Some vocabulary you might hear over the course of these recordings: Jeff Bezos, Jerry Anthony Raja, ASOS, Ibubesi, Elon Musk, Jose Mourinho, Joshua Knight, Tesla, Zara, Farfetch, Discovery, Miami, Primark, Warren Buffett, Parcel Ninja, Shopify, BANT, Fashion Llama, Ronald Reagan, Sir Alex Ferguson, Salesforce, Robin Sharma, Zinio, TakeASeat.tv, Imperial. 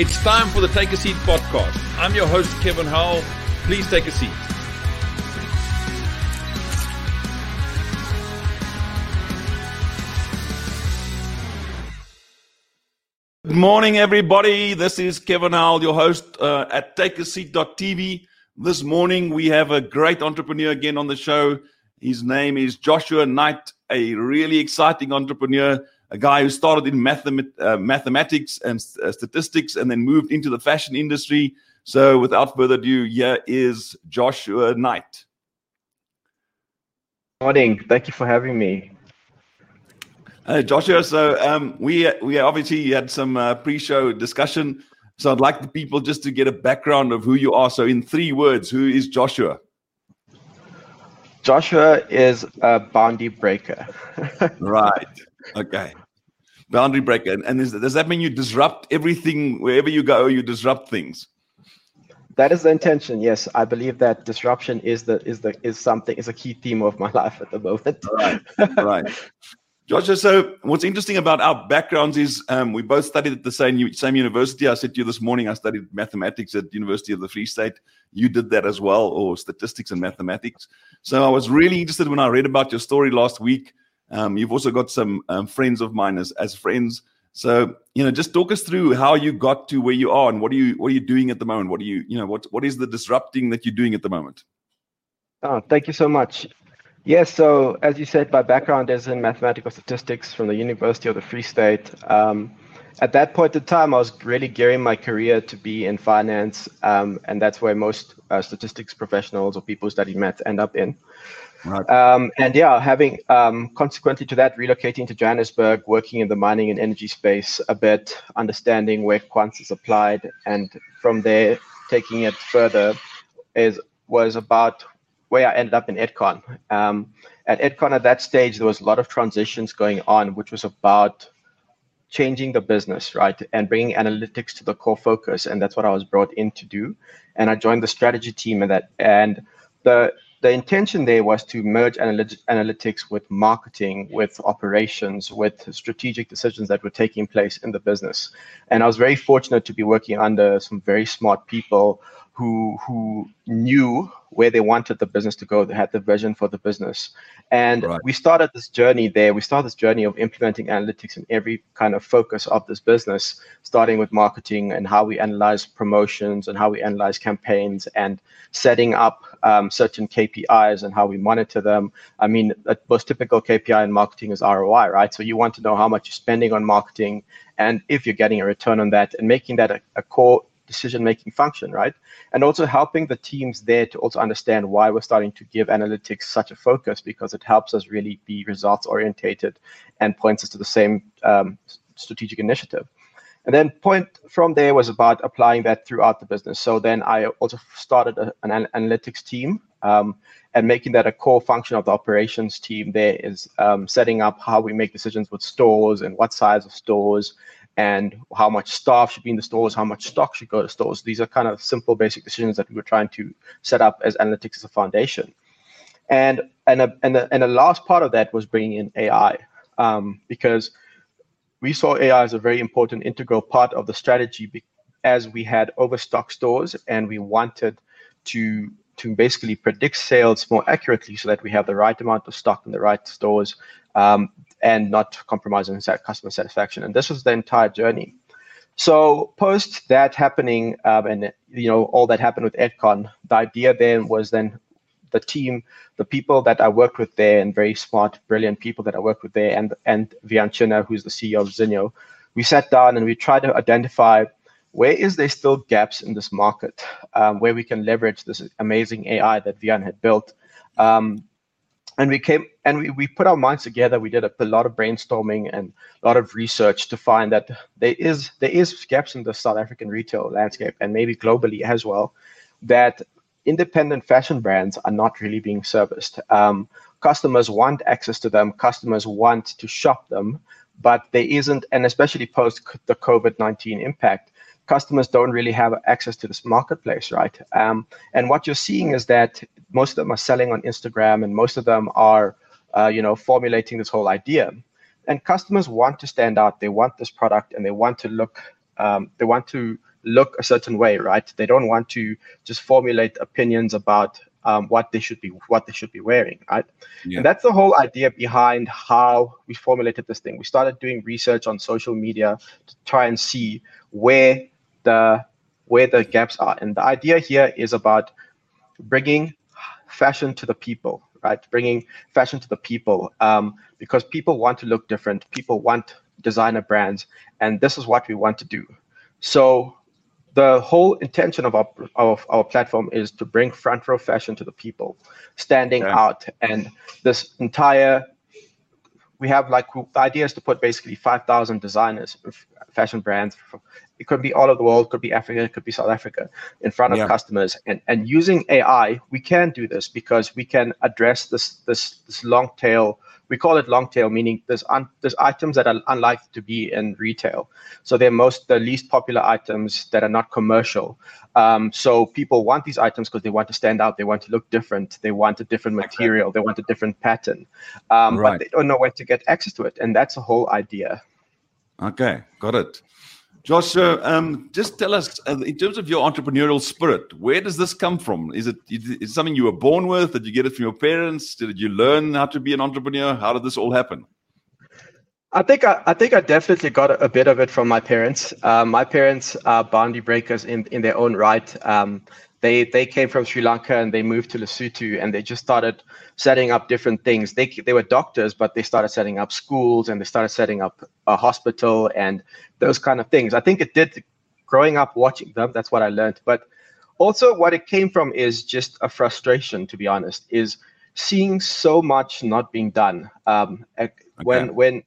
It's time for the Take a Seat Podcast. I'm your host, Kevin Howell. Please take a seat. Good morning, everybody. This is Kevin Howell, your host at TakeASeat.tv. This morning, we have a great entrepreneur again on the show. His name is Joshua Knight, a really exciting entrepreneur, a guy who started in mathematics and statistics and then moved into the fashion industry. So without further ado, here is Joshua Knight. Good morning. Thank you for having me. Joshua, so we obviously had some pre-show discussion. So I'd like the people just to get a background of who you are. So in three words, who is Joshua? Joshua is a boundary breaker. Right. Okay. Boundary breaker. And does that mean you disrupt everything? Wherever you go, you disrupt things? That is the intention. Yes. I believe that disruption is a key theme of my life at the moment. Right. Right. Joshua, so what's interesting about our backgrounds is we both studied at the same university. I said to you this morning, I studied mathematics at the University of the Free State. You did that as well, or statistics and mathematics. So I was really interested when I read about your story last week. You've also got some friends of mine as friends. So, just talk us through how you got to where you are and what are you doing at the moment? What is the disrupting that you're doing at the moment? Oh, thank you so much. Yes, so as you said, my background is in mathematical statistics from the University of the Free State. At that point in time, I was really gearing my career to be in finance, and that's where most statistics professionals or people who study math end up in. Right. Consequently to that, relocating to Johannesburg, working in the mining and energy space a bit, understanding where quants is applied, and from there, taking it further was about where I ended up in Edcon. At Edcon at that stage, there was a lot of transitions going on, which was about changing the business, right? And bringing analytics to the core focus. And that's what I was brought in to do. And I joined the strategy team in that. And the intention there was to merge analytics with marketing, with operations, with strategic decisions that were taking place in the business. And I was very fortunate to be working under some very smart people who knew where they wanted the business to go. They had the vision for the business. And right. We started this journey there. We started this journey of implementing analytics in every kind of focus of this business, starting with marketing and how we analyze promotions and how we analyze campaigns and setting up certain KPIs and how we monitor them. I mean, the most typical KPI in marketing is ROI, right? So you want to know how much you're spending on marketing and if you're getting a return on that, and making that a core decision-making function, right? And also helping the teams there to also understand why we're starting to give analytics such a focus, because it helps us really be results-orientated and points us to the same strategic initiative. And then point from there was about applying that throughout the business. So then I also started an analytics team, and making that a core function of the operations team there is setting up how we make decisions with stores and what size of stores, and how much staff should be in the stores, how much stock should go to stores. These are kind of simple, basic decisions that we were trying to set up as analytics as a foundation. And the last part of that was bringing in AI, because we saw AI as a very important integral part of the strategy as we had overstock stores, and we wanted to basically predict sales more accurately so that we have the right amount of stock in the right stores, and not compromising customer satisfaction. And this was the entire journey. So post that happening, all that happened with Edcon, the idea then was then the team, the people that I worked with there, and very smart, brilliant people that I worked with there, and Vian Chirna, who's the CEO of Zinio, we sat down and we tried to identify where is there still gaps in this market, where we can leverage this amazing AI that Vian had built. And we came and we put our minds together. We did a lot of brainstorming and a lot of research to find that there is gaps in the South African retail landscape, and maybe globally as well, that independent fashion brands are not really being serviced. Customers want access to them. Customers want to shop them, but there isn't, and especially post the COVID-19 impact, customers don't really have access to this marketplace, right? And what you're seeing is that most of them are selling on Instagram, and most of them are, formulating this whole idea. And customers want to stand out. They want this product, and they want to look a certain way, right? They don't want to just formulate opinions about what they should be wearing, right? Yeah. And that's the whole idea behind how we formulated this thing. We started doing research on social media to try and see where the gaps are. And the idea here is about bringing fashion to the people, right? Bringing fashion to the people, because people want to look different. People want designer brands, and this is what we want to do. So the whole intention of our platform is to bring front row fashion to the people, standing out. And this entire, the idea is to put basically 5,000 designers, fashion brands. It could be all over the world, could be Africa, it could be South Africa, in front of customers. And using AI, we can do this because we can address this long tail. We call it long tail, meaning there's items that are unlikely to be in retail. So they're the least popular items that are not commercial. So people want these items because they want to stand out. They want to look different. They want a different material. They want a different pattern. But they don't know where to get access to it. And that's the whole idea. Okay, got it. Joshua, just tell us, in terms of your entrepreneurial spirit, where does this come from? Is it something you were born with? Did you get it from your parents? Did you learn how to be an entrepreneur? How did this all happen? I think I definitely got a bit of it from my parents. My parents are boundary breakers in their own right. They came from Sri Lanka and they moved to Lesotho, and they just started setting up different things. They were doctors, but they started setting up schools, and they started setting up a hospital and those kind of things. I think it did, growing up watching them, that's what I learned. But also what it came from is just a frustration, to be honest, is seeing so much not being done. When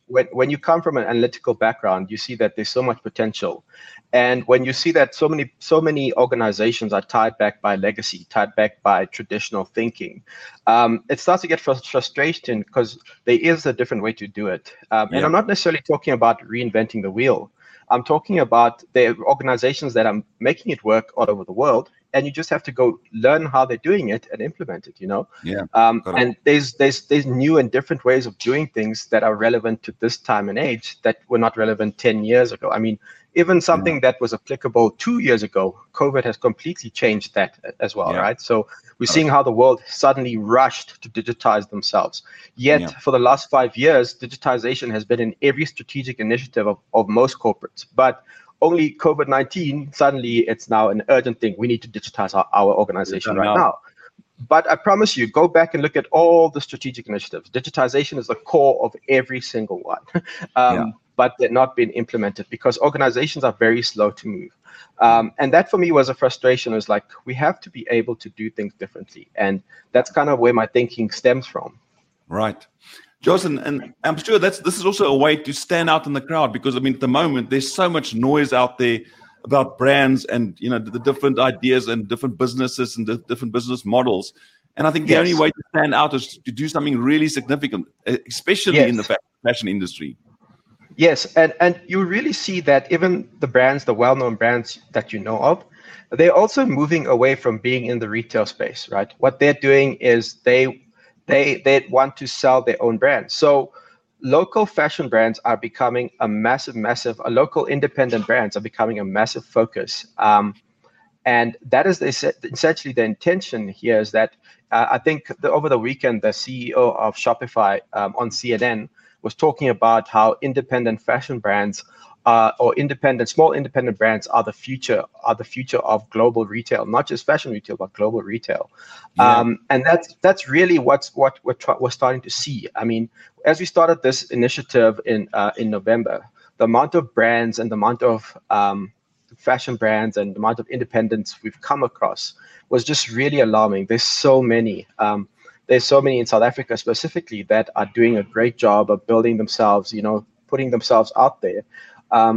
you come from an analytical background, you see that there's so much potential. And when you see that so many organizations are tied back by legacy, tied back by traditional thinking, it starts to get frustration because there is a different way to do it. And I'm not necessarily talking about reinventing the wheel. I'm talking about the organizations that are making it work all over the world, and you just have to go learn how they're doing it and implement it, you know? Yeah. And there's new and different ways of doing things that are relevant to this time and age that were not relevant 10 years ago. I mean, even something that was applicable 2 years ago, COVID has completely changed that as well, right? So we're seeing how the world suddenly rushed to digitize themselves. Yet for the last 5 years, digitization has been in every strategic initiative of most corporates. But only COVID-19, suddenly it's now an urgent thing. We need to digitize our organization right now. But I promise you, go back and look at all the strategic initiatives. Digitization is the core of every single one. But they're not being implemented because organizations are very slow to move. And that for me was a frustration. It was like, we have to be able to do things differently. And that's kind of where my thinking stems from. Right. Jocelyn, and I'm sure this is also a way to stand out in the crowd because, I mean, at the moment, there's so much noise out there about brands and, you know, the different ideas and different businesses and the different business models. And I think the only way to stand out is to do something really significant, especially in the fashion industry. Yes, and you really see that even the brands, the well-known brands that you know of, they're also moving away from being in the retail space, right? What they're doing is they want to sell their own brands. So local fashion brands are becoming a massive, local independent brands are becoming a massive focus. And that is essentially the intention here is that I think over the weekend, the CEO of Shopify on CNN was talking about how independent fashion brands or small independent brands are the future of global retail, not just fashion retail, but global retail. Yeah. And that's really what we're starting to see. I mean, as we started this initiative in November, the amount of brands and the amount of fashion brands and the amount of independents we've come across was just really alarming. There's so many. There's so many in South Africa specifically that are doing a great job of building themselves, you know, putting themselves out there,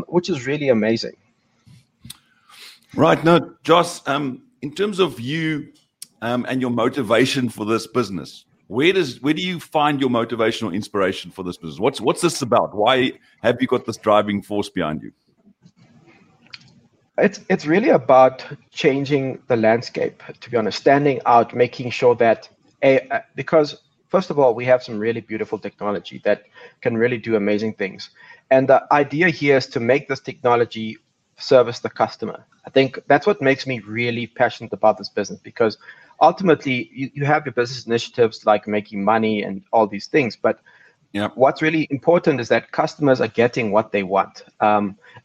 which is really amazing. Right. Now, Josh, in terms of you and your motivation for this business, where do you find your motivation or inspiration for this business? What's this about? Why have you got this driving force behind you? It's really about changing the landscape, to be honest, standing out, making sure that because first of all, we have some really beautiful technology that can really do amazing things. And the idea here is to make this technology service the customer. I think that's what makes me really passionate about this business, because ultimately you have your business initiatives like making money and all these things, but what's really important is that customers are getting what they want,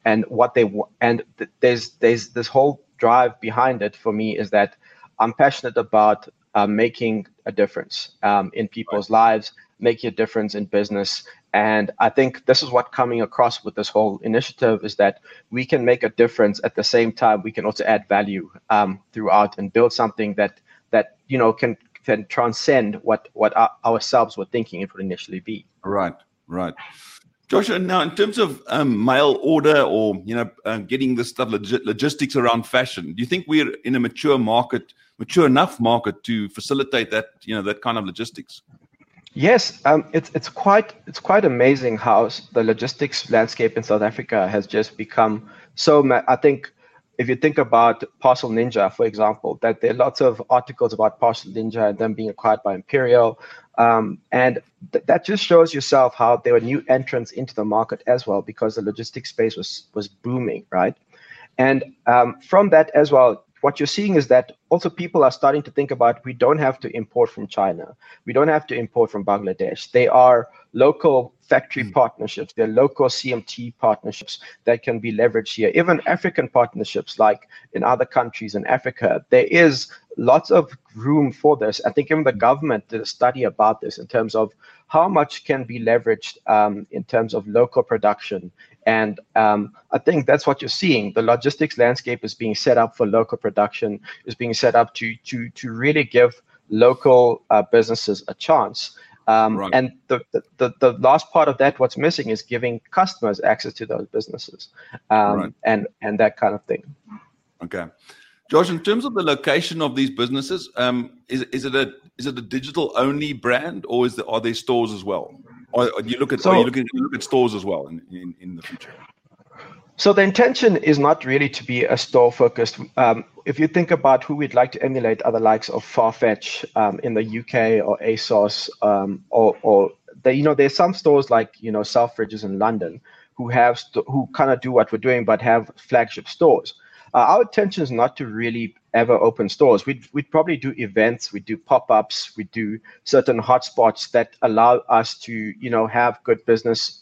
and what they want. And there's this whole drive behind it for me is that I'm passionate about making a difference in people's lives, making a difference in business. And I think this is what coming across with this whole initiative is that we can make a difference. At the same time, we can also add value throughout and build something that you know can transcend what ourselves were thinking it would initially be. Right. Joshua, now in terms of mail order or getting this stuff logistics around fashion, do you think we're in a mature enough market to facilitate that that kind of logistics? Yes, it's quite amazing how the logistics landscape in South Africa has just become so. I think if you think about Parcel Ninja, for example, that there are lots of articles about Parcel Ninja and them being acquired by Imperial, and that just shows yourself how there were new entrants into the market as well, because the logistics space was booming, right? And from that as well, what you're seeing is that also people are starting to think about, we don't have to import from China. We don't have to import from Bangladesh. They are local factory partnerships. They're local CMT partnerships that can be leveraged here. Even African partnerships, like in other countries in Africa, there is lots of room for this. I think even the government did a study about this in terms of how much can be leveraged in terms of local production. And I think that's what you're seeing. The logistics landscape is being set up for local production, is being set up to really give local businesses a chance. Right. And the last part of that, what's missing, is giving customers access to those businesses and that kind of thing. Okay. Josh, in terms of the location of these businesses, is it a digital only brand, or are there stores as well? Or you look at stores as well in the future? So the intention is not really to be a store focused. If you think about who we'd like to emulate, are the likes of Farfetch in the UK, or ASOS, there's some stores like Selfridges in London who kind of do what we're doing but have flagship stores. Our intention is not to really ever open stores. We'd probably do events, we do pop-ups, we do certain hotspots that allow us to, have good business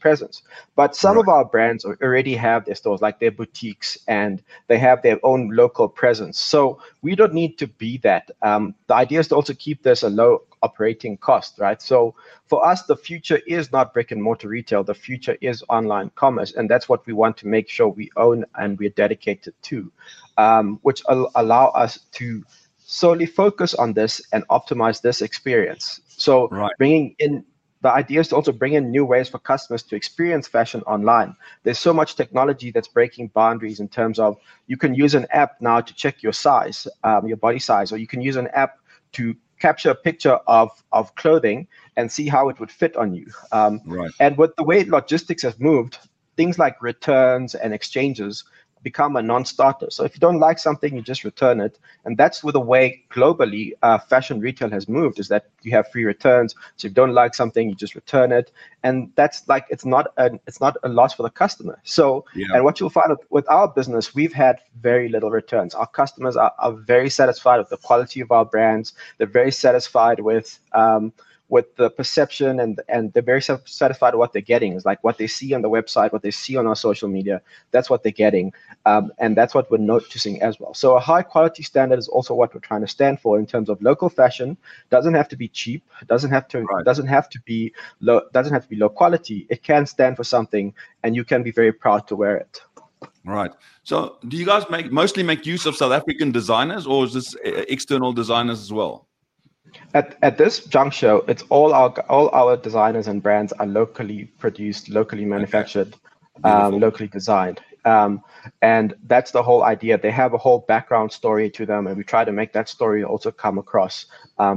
presence. But some of our brands already have their stores, like their boutiques, and they have their own local presence. So we don't need to be that. The idea is to also keep this a low operating cost, right? So for us, the future is not brick and mortar retail. The future is online commerce, and that's what we want to make sure we own and we're dedicated to, which allow us to solely focus on this and optimize this experience. So the idea is to also bring in new ways for customers to experience fashion online. There's so much technology that's breaking boundaries in terms of you can use an app now to check your size, your body size, or you can use an app to capture a picture of clothing and see how it would fit on you. And with the way logistics has moved, things like returns and exchanges become a non-starter. So if you don't like something, you just return it. And that's with the way globally fashion retail has moved, is that you have free returns. So if you don't like something, you just return it. And that's like, it's not a loss for the customer. So, and what you'll find with our business, we've had very little returns. Our customers are very satisfied with the quality of our brands. They're very satisfied with the perception, and they're very satisfied with what they're getting. It's like what they see on the website, what they see on our social media, that's what they're getting. And that's what we're noticing as well. So a high quality standard is also what we're trying to stand for in terms of local fashion. Doesn't have to be cheap, doesn't have to be low quality. It can stand for something, and you can be very proud to wear it. Right. So do you guys mostly make use of South African designers, or is this external designers as well? At this juncture, it's all our designers and brands are locally produced, locally manufactured, locally designed. And that's the whole idea. They have a whole background story to them, and we try to make that story also come across,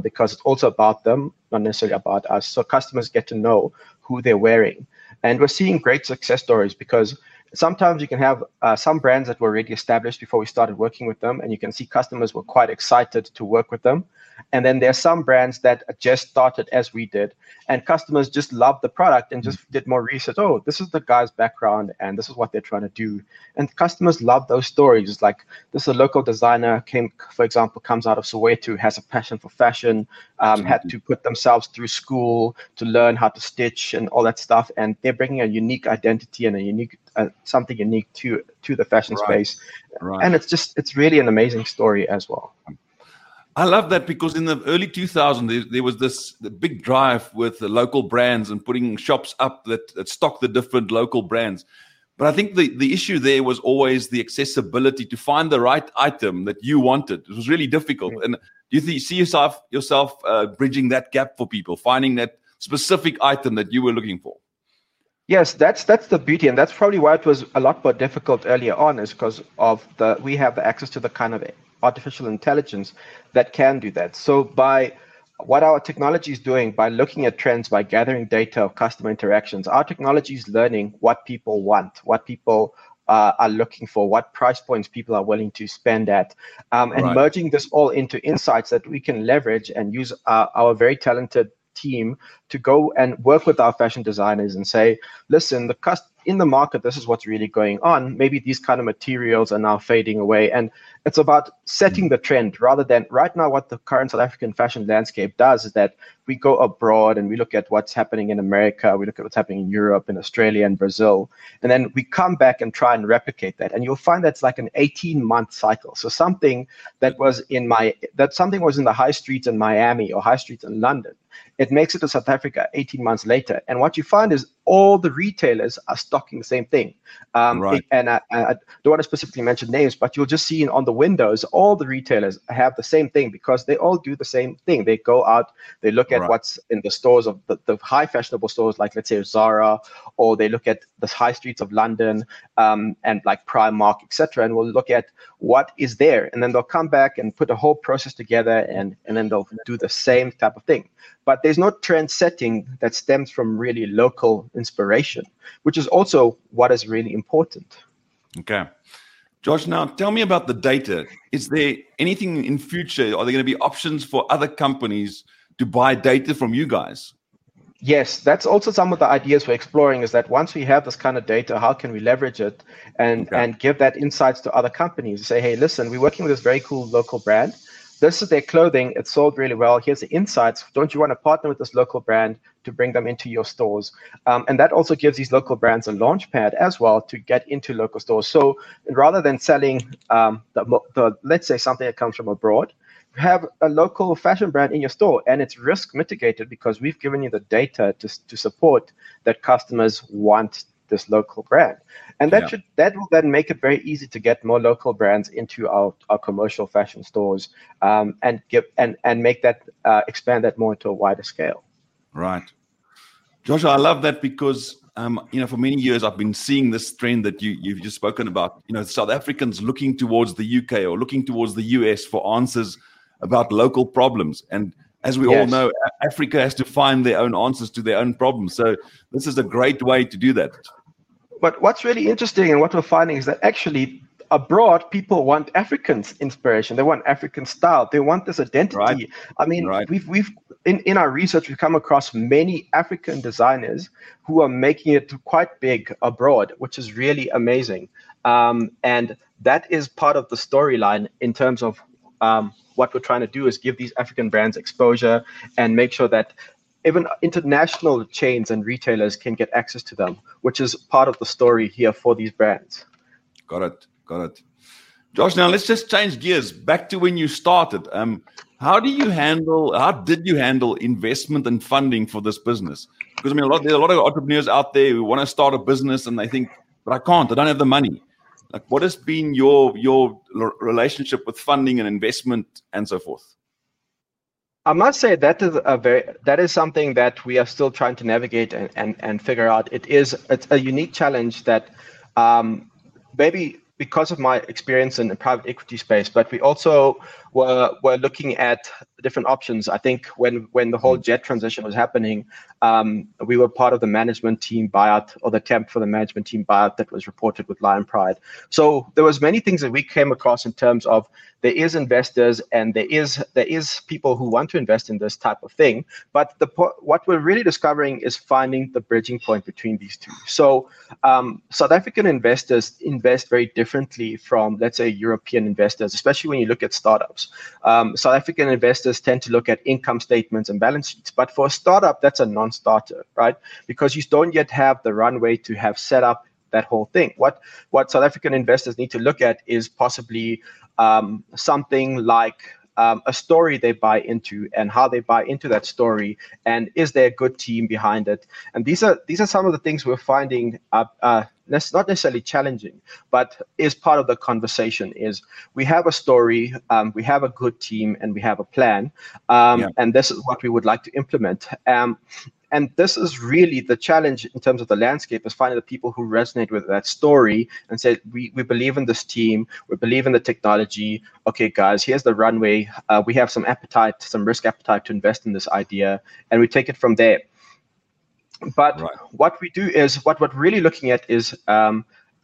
because it's also about them, not necessarily about us. So customers get to know who they're wearing. And we're seeing great success stories, because Sometimes you can have some brands that were already established before we started working with them, and you can see customers were quite excited to work with them. And then there are some brands that just started as we did, and customers just loved the product and just did more research. Oh, this is the guy's background, and this is what they're trying to do. And customers love those stories. Like this, a local designer came, for example, comes out of Soweto, has a passion for fashion, had to put themselves through school to learn how to stitch and all that stuff. And they're bringing a unique identity and a unique something unique to the fashion space. Right. And it's really an amazing story as well. I love that, because in the early 2000s, there was this big drive with the local brands and putting shops up that stock the different local brands. But I think the issue there was always the accessibility to find the right item that you wanted. It was really difficult. And do you see yourself bridging that gap for people, finding that specific item that you were looking for? Yes, that's the beauty, and that's probably why it was a lot more difficult earlier on, is because of we have access to the kind of artificial intelligence that can do that. So by what our technology is doing, by looking at trends, by gathering data of customer interactions, our technology is learning what people want, what people are looking for, what price points people are willing to spend at, and merging this all into insights that we can leverage and use our very talented team to go and work with our fashion designers and say, listen, in the market, this is what's really going on. Maybe these kind of materials are now fading away. And it's about setting the trend rather than right now. What the current South African fashion landscape does is that we go abroad and we look at what's happening in America. We look at what's happening in Europe, in Australia and Brazil. And then we come back and try and replicate that. And you'll find that's like an 18-month cycle. So something that was in the high streets in Miami or high streets in London, it makes it to South Africa 18 months later. And what you find is all the retailers are stocking the same thing. And I don't want to specifically mention names, but you'll just see on the windows, all the retailers have the same thing because they all do the same thing. They go out, they look at what's in the stores of the high fashionable stores, like let's say Zara, or they look at the high streets of London and like Primark, etc. And we'll look at what is there. And then they'll come back and put a whole process together and then they'll do the same type of thing. But there's no trend setting that stems from really local inspiration, which is also what is really important. Okay. Josh, now tell me about the data. Is there anything in future? Are there going to be options for other companies to buy data from you guys? Yes, that's also some of the ideas we're exploring, is that once we have this kind of data, how can we leverage it and give that insights to other companies? Say, hey, listen, we're working with this very cool local brand. This is their clothing. It's sold really well. Here's the insights. Don't you want to partner with this local brand to bring them into your stores? And that also gives these local brands a launch pad as well to get into local stores. So rather than selling, let's say, something that comes from abroad, have a local fashion brand in your store, and it's risk mitigated because we've given you the data to support that customers want this local brand. And that will then make it very easy to get more local brands into our commercial fashion stores and make that expand that more to a wider scale. Right. Joshua, I love that because, for many years I've been seeing this trend that you've just spoken about, South Africans looking towards the UK or looking towards the US for answers about local problems. And as we all know, Africa has to find their own answers to their own problems. So this is a great way to do that. But what's really interesting and what we're finding is that actually abroad, people want African inspiration. They want African style. They want this identity. Right. I mean, we've in our research, we've come across many African designers who are making it quite big abroad, which is really amazing. And that is part of the storyline in terms of what we're trying to do is give these African brands exposure and make sure that even international chains and retailers can get access to them, which is part of the story here for these brands. Got it. Josh, now let's just change gears back to when you started. How did you handle investment and funding for this business? Because I mean, there's a lot of entrepreneurs out there who want to start a business and they think, but I don't have the money. Like, what has been your relationship with funding and investment and so forth? I must say that is something that we are still trying to navigate and figure out. It's a unique challenge that maybe because of my experience in the private equity space, but we also were looking at different options. I think when the whole jet transition was happening, we were part of the management team buyout, or the attempt for the management team buyout that was reported with Lion Pride. So there was many things that we came across in terms of there is investors and there is people who want to invest in this type of thing. But what we're really discovering is finding the bridging point between these two. So South African investors invest very differently from, let's say, European investors, especially when you look at startups. South African investors tend to look at income statements and balance sheets. But for a startup, that's a non-starter, right? Because you don't yet have the runway to have set up that whole thing. What South African investors need to look at is possibly something like a story they buy into, and how they buy into that story, and is there a good team behind it? And these are some of the things we're finding not necessarily challenging, but is part of the conversation. Is we have a story, we have a good team, and we have a plan, and this is what we would like to implement. And this is really the challenge in terms of the landscape, is finding the people who resonate with that story and say, we believe in this team, we believe in the technology. Okay, guys, here's the runway. We have some appetite, some risk appetite to invest in this idea, and we take it from there. But what we do is, what we're really looking at is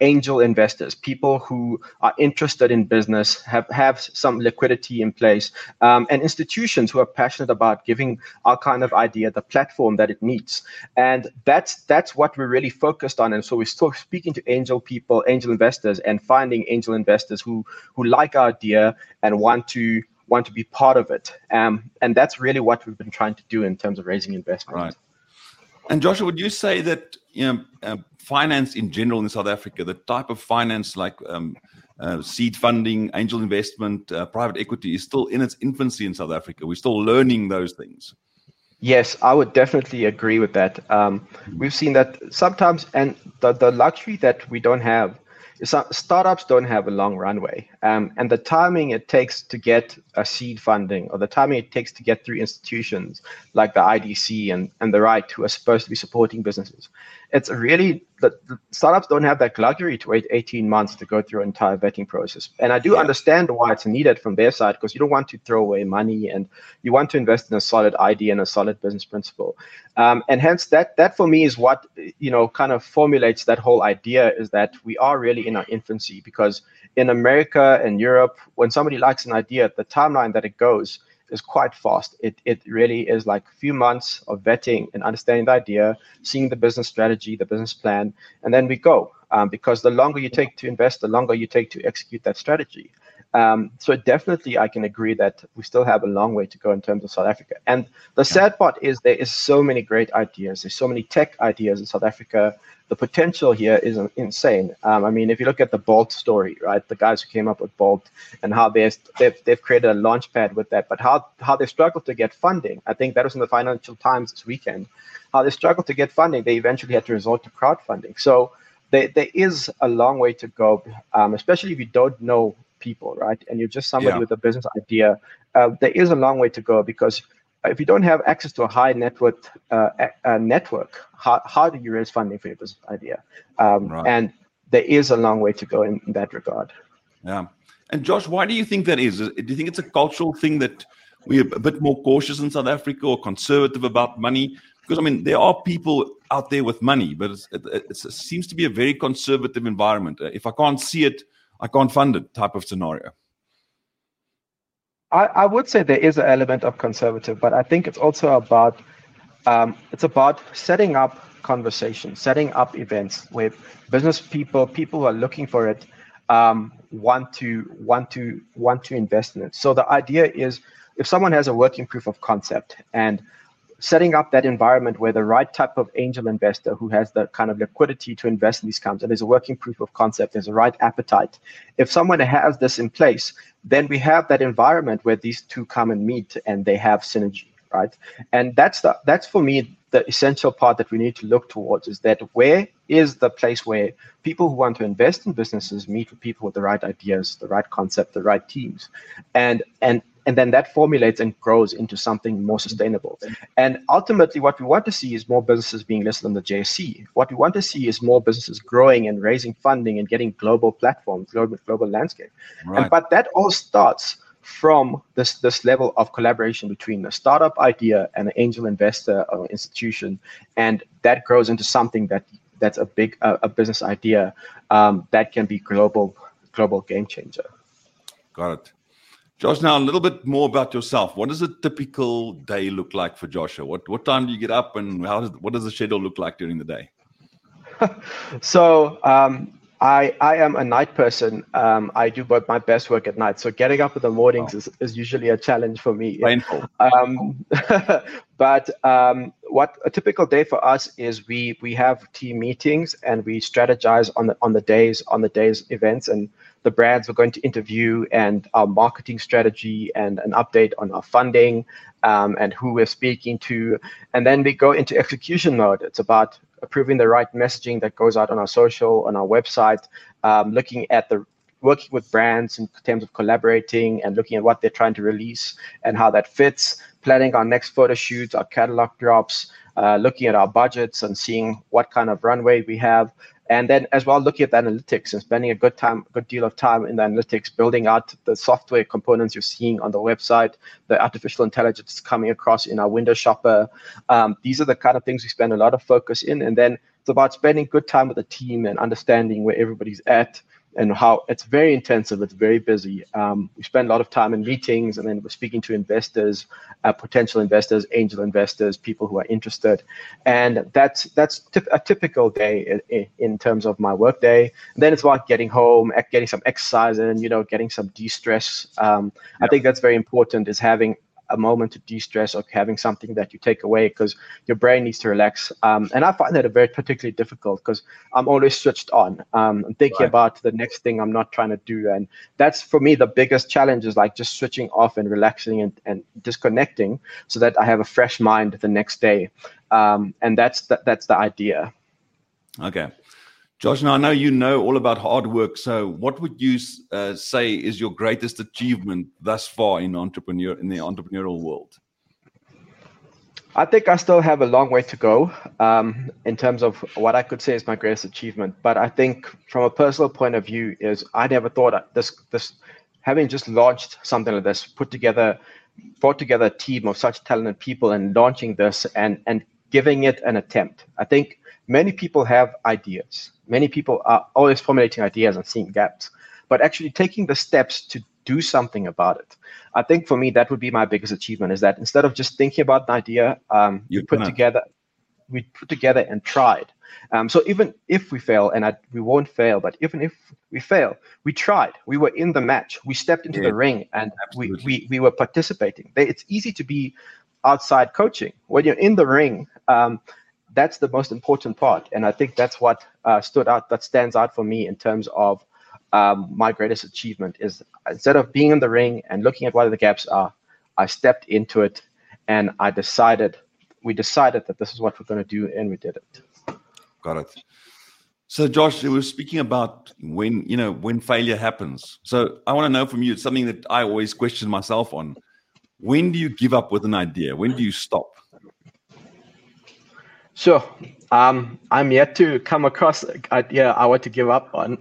angel investors, people who are interested in business, have some liquidity in place, and institutions who are passionate about giving our kind of idea the platform that it needs. And that's what we're really focused on. And so we're still speaking to angel people, angel investors, and finding angel investors who like our idea and want to be part of it. And that's really what we've been trying to do in terms of raising investment. Right. And Joshua, would you say that finance in general in South Africa, the type of finance like seed funding, angel investment, private equity, is still in its infancy in South Africa? We're still learning those things. Yes, I would definitely agree with that. We've seen that sometimes, and the luxury that we don't have, startups don't have a long runway, and the timing it takes to get a seed funding, or the timing it takes to get through institutions like the IDC and the right, who are supposed to be supporting businesses. It's really that startups don't have that luxury to wait 18 months to go through an entire vetting process. And I do understand why it's needed from their side, because you don't want to throw away money, and you want to invest in a solid idea and a solid business principle. And hence that for me is what, kind of formulates that whole idea, is that we are really in our infancy, because in America and Europe, when somebody likes an idea, the timeline that it goes is quite fast. It really is like a few months of vetting and understanding the idea, seeing the business strategy, the business plan, and then we go. Because the longer you take to invest, the longer you take to execute that strategy. So definitely I can agree that we still have a long way to go in terms of South Africa. And the sad part is there is so many great ideas. There's so many tech ideas in South Africa. The potential here is insane. I mean, if you look at the Bolt story, right? The guys who came up with Bolt and how they've created a launch pad with that, but how they struggled to get funding. I think that was in the Financial Times this weekend. How they struggled to get funding, they eventually had to resort to crowdfunding. So there is a long way to go, especially if you don't know people, right? And you're just somebody with a business idea. There is a long way to go, because if you don't have access to a high net worth network, how do you raise funding for your business idea? And there is a long way to go in that regard. Yeah. And Josh, why do you think that is? Do you think it's a cultural thing that we're a bit more cautious in South Africa, or conservative about money? Because, I mean, there are people out there with money, but it seems to be a very conservative environment. If I can't see it, I can't fund it type of scenario. I would say there is an element of conservative, but I think it's also about setting up conversations, setting up events where business people who are looking for it, want to invest in it. So the idea is, if someone has a working proof of concept, and setting up that environment where the right type of angel investor who has the kind of liquidity to invest in these companies, and there's a working proof of concept, there's a right appetite. If someone has this in place, then we have that environment where these two come and meet and they have synergy, right? And that's for me the essential part that we need to look towards, is that where is the place where people who want to invest in businesses meet with people with the right ideas, the right concept, the right teams, and then that formulates and grows into something more sustainable. And ultimately, what we want to see is more businesses being listed on the JSE. What we want to see is more businesses growing and raising funding and getting global platforms, global landscape. Right. But that all starts from this level of collaboration between a startup idea and an angel investor or institution, and that grows into something that's a big a business idea that can be global game changer. Got it. Josh, now a little bit more about yourself. What does a typical day look like for Joshua? What time do you get up, and what does the schedule look like during the day? So I am a night person. I do my best work at night. So getting up in the mornings is usually a challenge for me. Painful. But what a typical day for us is we have team meetings and we strategize on the day's events and the brands we're going to interview and our marketing strategy and an update on our funding and who we're speaking to. And then we go into execution mode. It's about approving the right messaging that goes out on our social, on our website, looking at working with brands in terms of collaborating and looking at what they're trying to release and how that fits, planning our next photo shoots, our catalog drops, looking at our budgets and seeing what kind of runway we have. And then as well, looking at the analytics and spending a good deal of time in the analytics, building out the software components you're seeing on the website, the artificial intelligence coming across in our window shopper. These are the kind of things we spend a lot of focus in. And then it's about spending good time with the team and understanding where everybody's at and how it's very intensive. It's very busy. We spend a lot of time in meetings, and then we're speaking to investors, potential investors, angel investors, people who are interested. And that's a typical day in terms of my work day. And then it's about getting home, getting some exercise in, getting some de-stress. I think that's very important, is having a moment to de-stress or having something that you take away, because your brain needs to relax. And I find that a very particularly difficult, because I'm always switched on. I'm thinking about the next thing I'm not trying to do. And that's, for me, the biggest challenge is like just switching off and relaxing and disconnecting so that I have a fresh mind the next day. And that's the idea. Okay. Josh, now I know you know all about hard work. So what would you say is your greatest achievement thus far in the entrepreneurial world? I think I still have a long way to go in terms of what I could say is my greatest achievement. But I think from a personal point of view is I never thought this having just launched something like this, brought together a team of such talented people and launching this and giving it an attempt. I think many people have ideas. Many people are always formulating ideas and seeing gaps, but actually taking the steps to do something about it. I think for me, that would be my biggest achievement, is that instead of just thinking about an idea, we put together and tried. So even if we fail, and we won't fail, but even if we fail, we tried. We were in the match. We stepped into the ring, and we were participating. It's easy to be outside coaching. When you're in the ring, that's the most important part. And I think that's what stands out for me in terms of my greatest achievement, is instead of being in the ring and looking at what the gaps are, I stepped into it and we decided that this is what we're going to do, and we did it. Got it. So Josh, we were speaking about when failure happens. So I want to know from you, it's something that I always question myself on. When do you give up with an idea? When do you stop? Sure. I'm yet to come across an idea I want to give up on.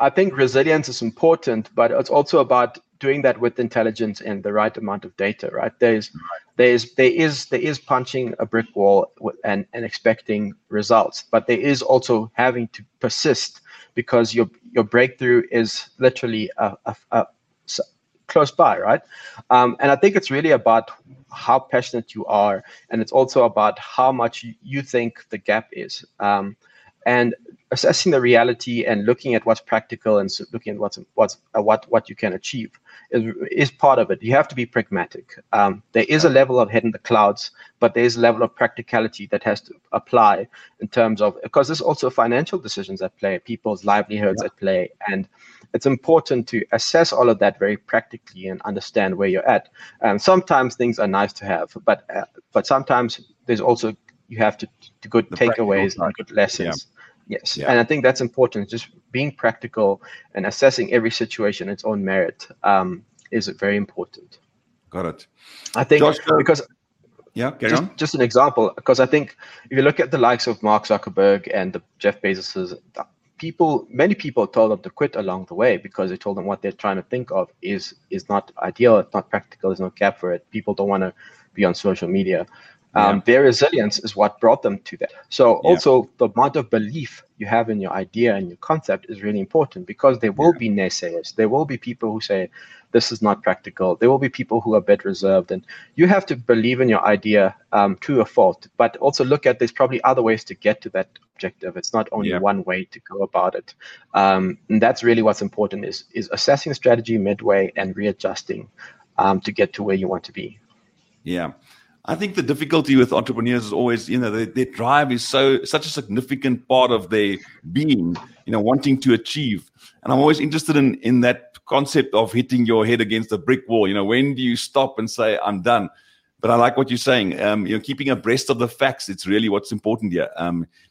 I think resilience is important, but it's also about doing that with intelligence and the right amount of data, right? There is punching a brick wall and expecting results, but there is also having to persist, because your breakthrough is literally a close by, right? And I think it's really about how passionate you are, and it's also about how much you think the gap is, and assessing the reality and looking at what's practical and looking at what you can achieve is part of it. You have to be pragmatic. There is a level of head in the clouds, but there is a level of practicality that has to apply in terms of, because there's also financial decisions at play, people's livelihoods at play, and it's important to assess all of that very practically and understand where you're at. Sometimes things are nice to have, but sometimes there's also, you have to good takeaways and good lessons. And I think that's important. Just being practical and assessing every situation its own merit is very important. Got it. I think Josh, because just an example, because I think if you look at the likes of Mark Zuckerberg and the Jeff Bezos, many people told them to quit along the way because they told them what they're trying to think of is not ideal, it's not practical, there's no cap for it. People don't want to be on social media. Their resilience is what brought them to that. So also the amount of belief you have in your idea and your concept is really important, because there will be naysayers. There will be people who say, this is not practical. There will be people who are a bit reserved, and you have to believe in your idea to a fault, but also look at there's probably other ways to get to that objective. It's not only one way to go about it. And that's really what's important is assessing strategy midway and readjusting to get to where you want to be. Yeah. I think the difficulty with entrepreneurs is always, their drive is such a significant part of their being, wanting to achieve. And I'm always interested in that concept of hitting your head against a brick wall. When do you stop and say, I'm done? But I like what you're saying. Keeping abreast of the facts, it's really what's important here.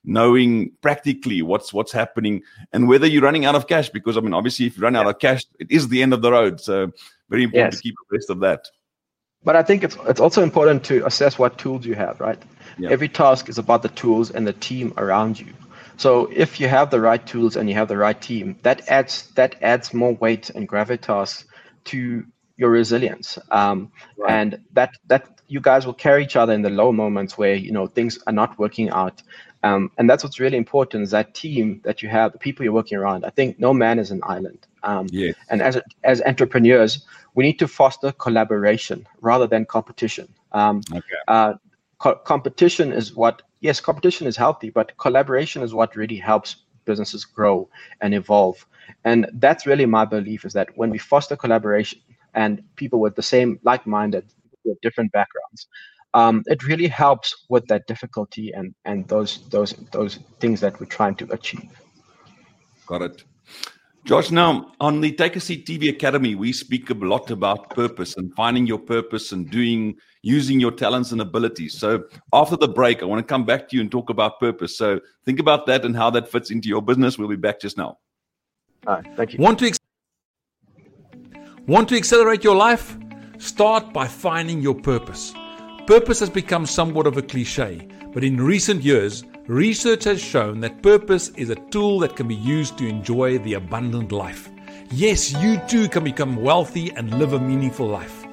Knowing practically what's happening and whether you're running out of cash, because, obviously, if you run out of cash, it is the end of the road. So very important to keep abreast of that. But I think it's also important to assess what tools you have, right? Yeah. Every task is about the tools and the team around you. So if you have the right tools and you have the right team, that adds more weight and gravitas to your resilience. And that you guys will carry each other in the low moments where, things are not working out. And that's what's really important, is that team that you have, the people you're working around. I think no man is an island. And as entrepreneurs, we need to foster collaboration rather than competition. Competition is competition is healthy, but collaboration is what really helps businesses grow and evolve. And that's really my belief, is that when we foster collaboration and people with the same like-minded, with different backgrounds, it really helps with that difficulty and those things that we're trying to achieve. Got it. Josh, now on the Take a Seat TV Academy, we speak a lot about purpose and finding your purpose and using your talents and abilities. So after the break, I want to come back to you and talk about purpose. So think about that and how that fits into your business. We'll be back just now. All right, thank you. Want to accelerate your life? Start by finding your purpose. Purpose has become somewhat of a cliche, but in recent years, research has shown that purpose is a tool that can be used to enjoy the abundant life. Yes, you too can become wealthy and live a meaningful life.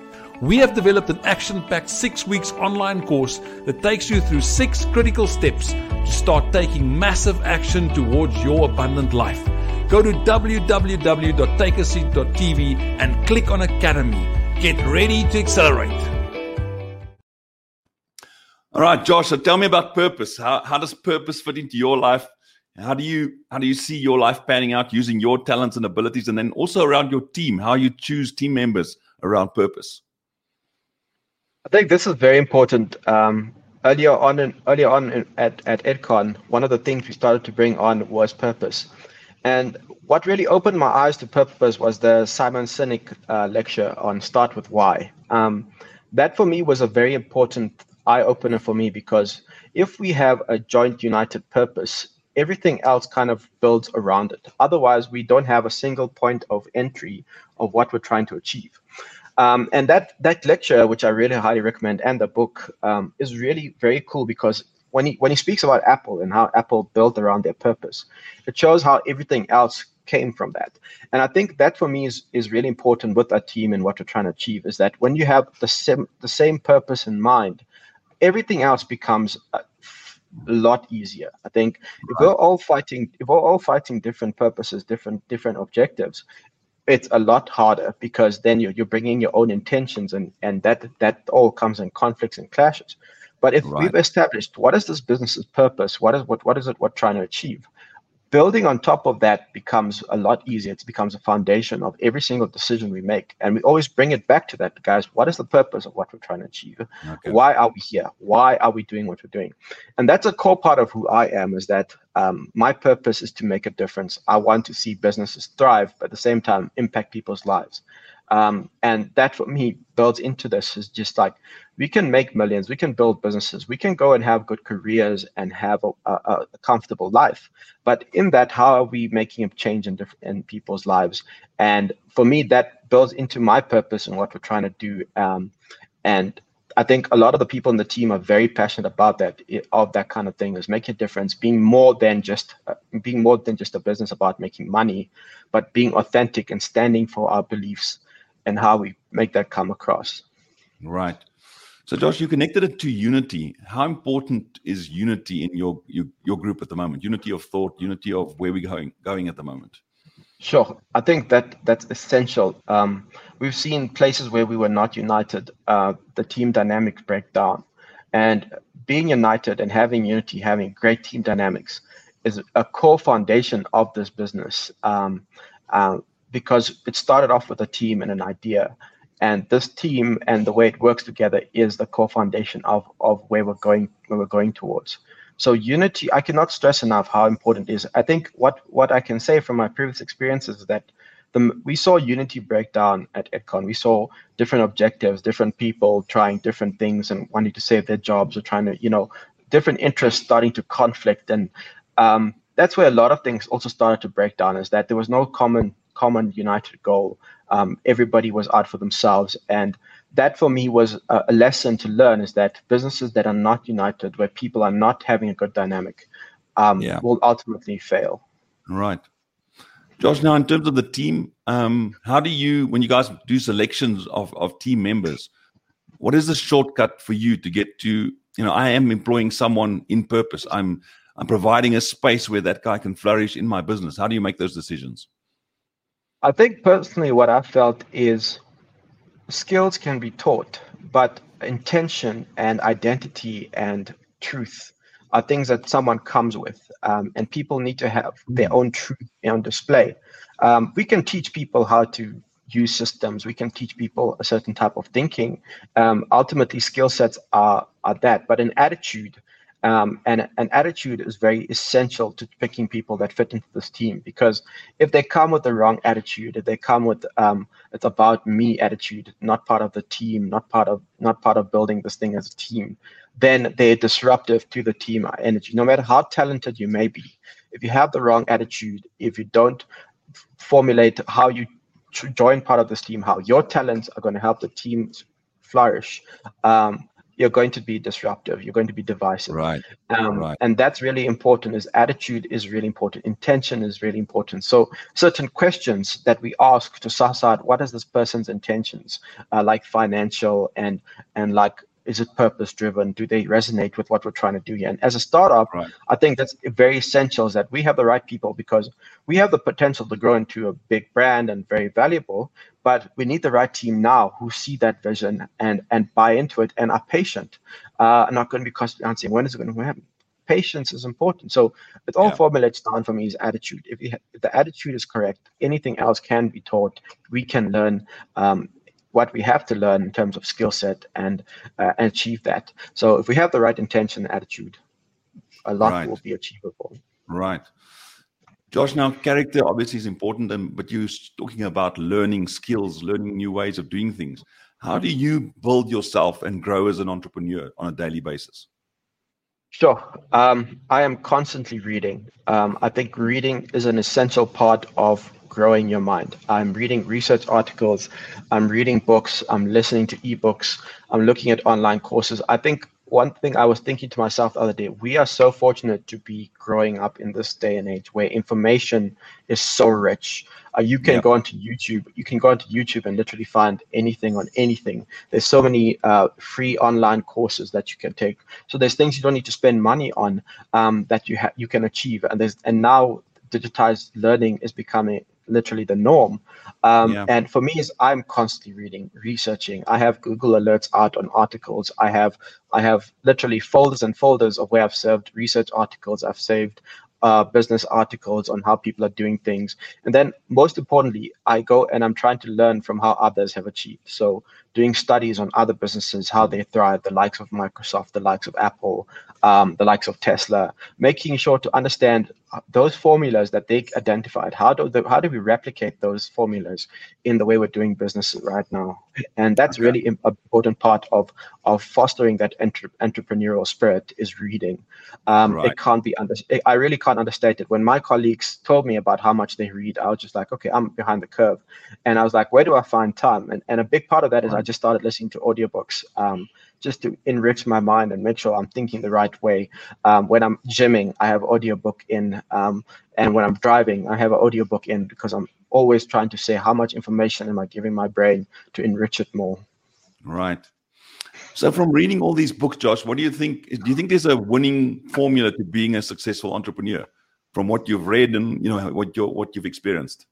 We have developed an action-packed 6-week online course that takes you through 6 critical steps to start taking massive action towards your abundant life. Go to www.takeaseat.tv and click on Academy. Get ready to accelerate. All right, Josh, so tell me about purpose. How does purpose fit into your life? How do you see your life panning out using your talents and abilities, and then also around your team, how you choose team members around purpose? I think this is very important. Earlier on at Edcon, one of the things we started to bring on was purpose. And what really opened my eyes to purpose was the Simon Sinek lecture on Start With Why. That for me was a very important eye-opener for me, because if we have a joint united purpose, everything else kind of builds around it. Otherwise, we don't have a single point of entry of what we're trying to achieve. And that lecture, which I really highly recommend, and the book is really very cool, because when he speaks about Apple and how Apple built around their purpose, it shows how everything else came from that. And I think that for me is really important with our team and what we're trying to achieve, is that when you have the same purpose in mind, everything else becomes a lot easier. I think if we're all fighting different purposes, different objectives, it's a lot harder, because then you're bringing your own intentions and that all comes in conflicts and clashes. But if we've established what is this business's purpose, what is it we're trying to achieve, building on top of that becomes a lot easier. It becomes a foundation of every single decision we make. And we always bring it back to that, guys. What is the purpose of what we're trying to achieve? Okay. Why are we here? Why are we doing what we're doing? And that's a core part of who I am, is that my purpose is to make a difference. I want to see businesses thrive, but at the same time, impact people's lives. And that's what me builds into this, is just like, we can make millions, we can build businesses, we can go and have good careers and have a comfortable life. But in that, how are we making a change in people's lives? And for me, that builds into my purpose and what we're trying to do. And I think a lot of the people in the team are very passionate about that kind of thing, is making a difference, being more than just a business about making money, but being authentic and standing for our beliefs and how we make that come across. Right. So Josh, you connected it to unity. How important is unity in your group at the moment? Unity of thought, unity of where we're going at the moment. Sure. I think that's essential. We've seen places where we were not united, the team dynamics break down. And being united and having unity, having great team dynamics is a core foundation of this business, because it started off with a team and an idea. And this team and the way it works together is the core foundation of where we're going towards. So unity, I cannot stress enough how important it is. I think what I can say from my previous experiences is that we saw unity break down at Edcon. We saw different objectives, different people trying different things and wanting to save their jobs or trying to, different interests starting to conflict. And that's where a lot of things also started to break down, is that there was no common united goal. Everybody was out for themselves. And that for me was a lesson to learn, is that businesses that are not united, where people are not having a good dynamic, will ultimately fail. Right. Josh, now in terms of the team, how do you, when you guys do selections of team members, what is the shortcut for you to get to, I am employing someone in purpose. I'm providing a space where that guy can flourish in my business. How do you make those decisions? I think personally what I felt is skills can be taught, but intention and identity and truth are things that someone comes with, and people need to have their own truth on display. We can teach people how to use systems. We can teach people a certain type of thinking. Ultimately, skill sets are that, but an attitude. And an attitude is very essential to picking people that fit into this team, because if they come with the wrong attitude, if they come with it's about me attitude, not part of the team, not part of building this thing as a team, then they're disruptive to the team energy. No matter how talented you may be, if you have the wrong attitude, if you don't formulate how you join part of this team, how your talents are going to help the team flourish, you're going to be disruptive. You're going to be divisive. Right. And that's really important. Is attitude is really important. Intention is really important. So certain questions that we ask to suss out, what is this person's intentions, like financial and like, is it purpose-driven? Do they resonate with what we're trying to do here? And as a startup, right, I think that's very essential, is that we have the right people, because we have the potential to grow into a big brand and very valuable, but we need the right team now who see that vision and buy into it and are patient, and not going to be constantly answering, when is it going to happen? Patience is important. So it all formulates down for me is attitude. If the attitude is correct, anything else can be taught. We can learn what we have to learn in terms of skill set and achieve that. So if we have the right intention and attitude, a lot will be achievable. Right. Josh, now character obviously is important, but you're talking about learning skills, learning new ways of doing things. How do you build yourself and grow as an entrepreneur on a daily basis? Sure. I am constantly reading. I think reading is an essential part of growing your mind. I'm reading research articles, I'm reading books, I'm listening to ebooks, I'm looking at online courses. I think one thing I was thinking to myself the other day, we are so fortunate to be growing up in this day and age where information is so rich. You can go onto YouTube. You can go onto YouTube and literally find anything on anything. There's so many free online courses that you can take. So there's things you don't need to spend money on that you can achieve. And now digitized learning is becoming literally the norm. And for me, I'm constantly reading, researching. I have Google alerts out on articles. I have literally folders and folders of where I've saved research articles. I've saved business articles on how people are doing things. And then most importantly, I go and I'm trying to learn from how others have achieved. So doing studies on other businesses, how they thrive, the likes of Microsoft, the likes of Apple, the likes of Tesla, making sure to understand those formulas that they identified. How do we replicate those formulas in the way we're doing business right now? And that's really an important part of fostering that entrepreneurial spirit, is reading. It can't be I really can't understate it. When my colleagues told me about how much they read, I was just like, okay, I'm behind the curve. And I was like, where do I find time? And a big part of that is I just started listening to audiobooks. just to enrich my mind and make sure I'm thinking the right way. When I'm gymming, I have audiobook in, and when I'm driving, I have an audiobook in, because I'm always trying to say how much information am I giving my brain to enrich it more. Right. So from reading all these books, Josh, what do you think? Do you think there's a winning formula to being a successful entrepreneur from what you've read and, you know, what you've experienced?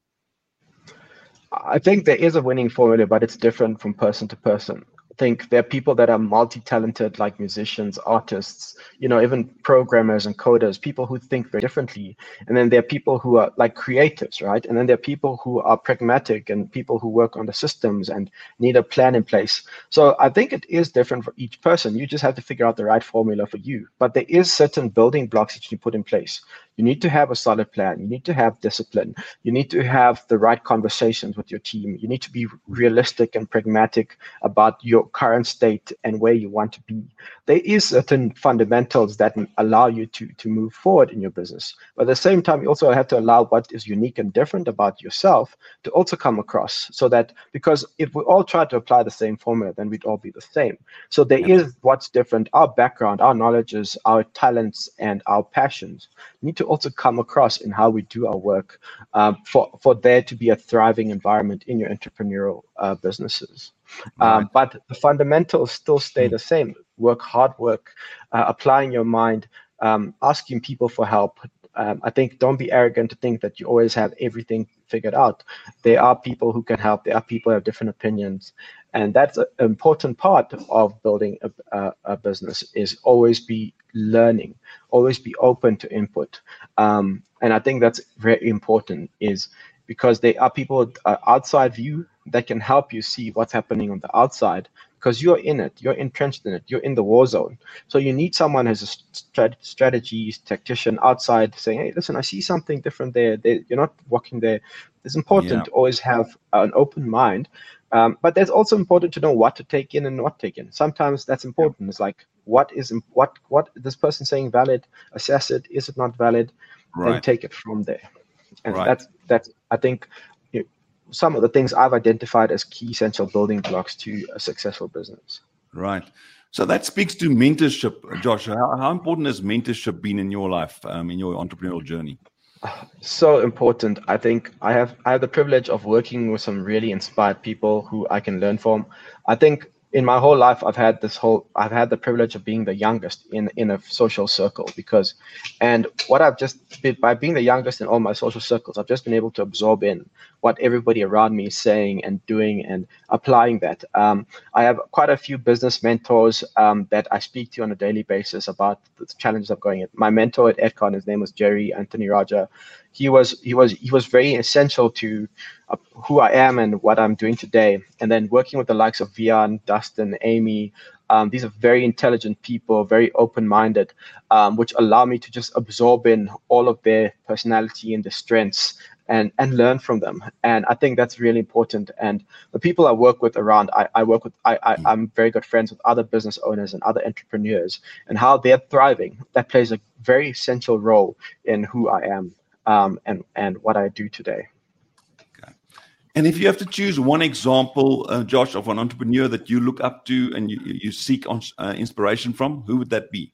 I think there is a winning formula, but it's different from person to person. I think there are people that are multi-talented, like musicians, artists, you know, even programmers and coders, people who think very differently. And then there are people who are like creatives, right? And then there are people who are pragmatic and people who work on the systems and need a plan in place. So I think it is different for each person. You just have to figure out the right formula for you. But there is certain building blocks that you put in place. You need to have a solid plan. You need to have discipline. You need to have the right conversations with your team. You need to be realistic and pragmatic about your current state and where you want to be. There is certain fundamentals that allow you to move forward in your business. But at the same time, you also have to allow what is unique and different about yourself to also come across, so that, because if we all try to apply the same formula, then we'd all be the same. So there is what's different, our background, our knowledges, our talents, and our passions need to also come across in how we do our work, for there to be a thriving environment in your entrepreneurial businesses. Right. But the fundamentals still stay the same. Hard work, applying your mind, asking people for help. I think don't be arrogant to think that you always have everything figured out. There are people who can help. There are people who have different opinions. And that's an important part of building a business, is always be learning, always be open to input. And I think that's very important, is because there are people outside you that can help you see what's happening on the outside, because you're in it, you're entrenched in it, you're in the war zone. So you need someone as a strategy tactician outside saying, hey, listen, I see something different there. You're not walking there. It's important to always have an open mind. But that's also important to know what to take in and not take in. Sometimes that's important. Yeah. It's like, what this person saying valid? Assess it. Is it not valid? Right. And take it from there. And that's I think, you know, some of the things I've identified as key essential building blocks to a successful business. Right. So that speaks to mentorship, Josh. How important has mentorship been in your life, in your entrepreneurial journey? So important. I think I have the privilege of working with some really inspired people who I can learn from. I think in my whole life, I've had the privilege of being the youngest in a social circle, because, and what I've just been, by being the youngest in all my social circles, I've just been able to absorb in what everybody around me is saying and doing and applying that. I have quite a few business mentors that I speak to on a daily basis about the challenges I'm going at. My mentor at Edcon, his name was Jerry Anthony Raja. He was very essential to who I am and what I'm doing today. And then working with the likes of Vian, Dustin, Amy, these are very intelligent people, very open-minded, which allow me to just absorb in all of their personality and their strengths and learn from them. And I think that's really important. And the people I work with around, I'm very good friends with other business owners and other entrepreneurs, and how they're thriving, that plays a very essential role in who I am. And what I do today. Okay. And if you have to choose one example, Josh, of an entrepreneur that you look up to and you seek inspiration from, who would that be?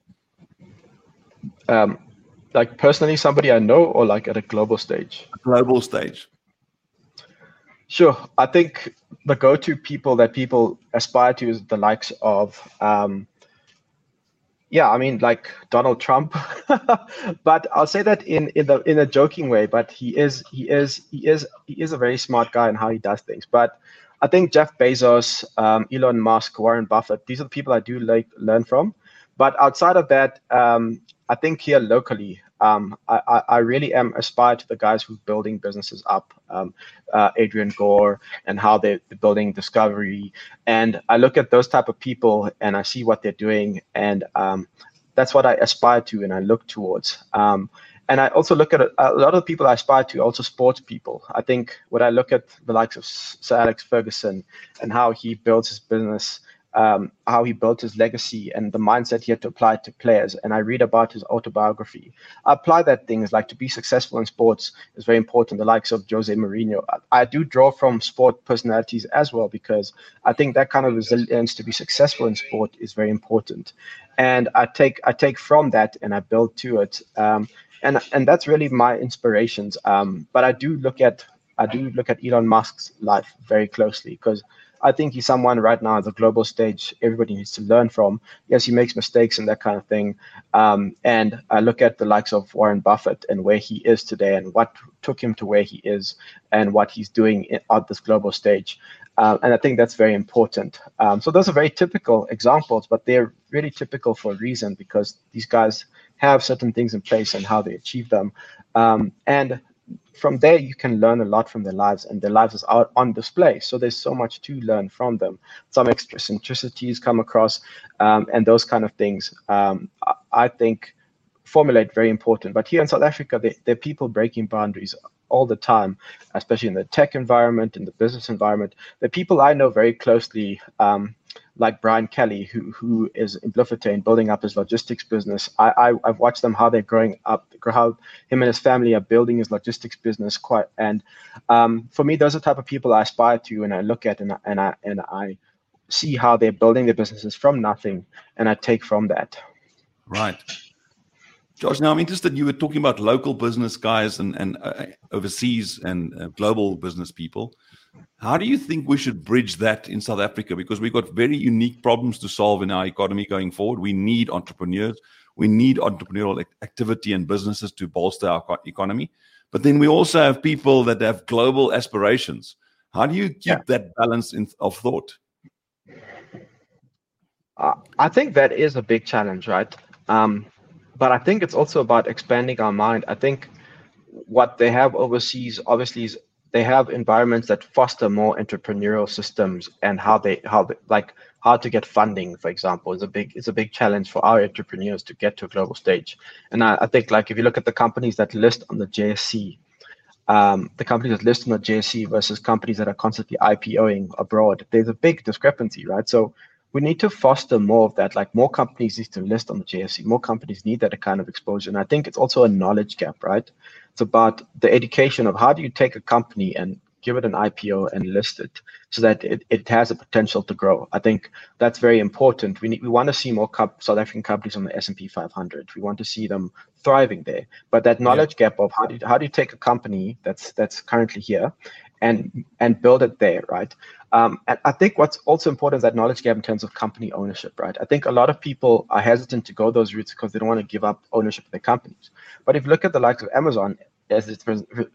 Like personally, somebody I know, or like at a global stage? A global stage. Sure. I think the go-to people that people aspire to is the likes of... yeah, I mean, like Donald Trump, but I'll say that in a joking way. But he is a very smart guy in how he does things. But I think Jeff Bezos, Elon Musk, Warren Buffett, these are the people I do like learn from. But outside of that, I think here locally, I really am aspired to the guys who are building businesses up, Adrian Gore, and how they're building Discovery. And I look at those type of people and I see what they're doing. And that's what I aspire to and I look towards. And I also look at a lot of people I aspire to, also sports people. I think when I look at the likes of Sir Alex Ferguson and how he builds his business, how he built his legacy and the mindset he had to apply to players. And I read about his autobiography. I apply that things like to be successful in sports is very important. The likes of Jose Mourinho. I do draw from sport personalities as well, because I think that kind of resilience to be successful in sport is very important. And I take from that and I build to it. And that's really my inspirations. But I do look at Elon Musk's life very closely, because I think he's someone right now at the global stage everybody needs to learn from. Yes, he makes mistakes and that kind of thing. And I look at the likes of Warren Buffett and where he is today and what took him to where he is and what he's doing at this global stage. And I think that's very important. So those are very typical examples, but they're really typical for a reason, because these guys have certain things in place and how they achieve them. And from there, you can learn a lot from their lives, and their lives is out on display. So there's so much to learn from them. Some eccentricities come across, and those kind of things, I think, formulate very important. But here in South Africa, there are people breaking boundaries all the time, especially in the tech environment, in the business environment. The people I know very closely, like Brian Kelly, who is in Bloemfontein building up his logistics business. I've watched them, how they're growing up, how him and his family are building his logistics business. For me, those are the type of people I aspire to, and I look at, and I see how they're building their businesses from nothing, and I take from that. Right. Josh, now I'm interested, you were talking about local business guys and overseas and global business people. How do you think we should bridge that in South Africa? Because we've got very unique problems to solve in our economy going forward. We need entrepreneurs. We need entrepreneurial activity and businesses to bolster our economy. But then we also have people that have global aspirations. How do you keep that balance of thought? I think that is a big challenge, right? But I think it's also about expanding our mind. I think what they have overseas, obviously, is they have environments that foster more entrepreneurial systems, and how to get funding, for example, is a big challenge for our entrepreneurs to get to a global stage. And I think, like, if you look at the companies that list on the JSE, versus companies that are constantly IPOing abroad, there's a big discrepancy, right? So we need to foster more of that. Like, more companies need to list on the JSE. More companies need that kind of exposure. And I think it's also a knowledge gap, right? It's about the education of how do you take a company and give it an IPO and list it so that it has a potential to grow. I think that's very important. We want to see more South African companies on the S&P 500. We want to see them thriving there. But that knowledge gap of how do you take a company that's currently here and build it there, right? And I think what's also important is that knowledge gap in terms of company ownership, right? I think a lot of people are hesitant to go those routes because they don't want to give up ownership of their companies. But if you look at the likes of Amazon, as it's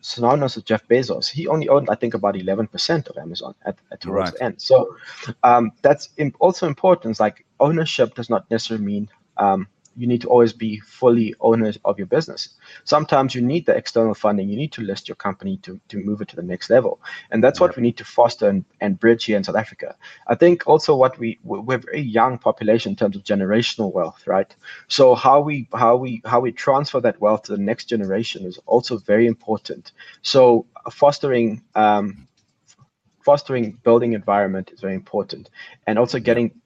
synonymous with Jeff Bezos, he only owned, I think, about 11% of Amazon at towards the end. So that's also important. It's like, ownership does not necessarily mean you need to always be fully owners of your business. Sometimes you need the external funding. You need to list your company to move it to the next level. And that's what we need to foster and bridge here in South Africa. I think also what we're a very young population in terms of generational wealth, right? So how we transfer that wealth to the next generation is also very important. So fostering building environment is very important, and also getting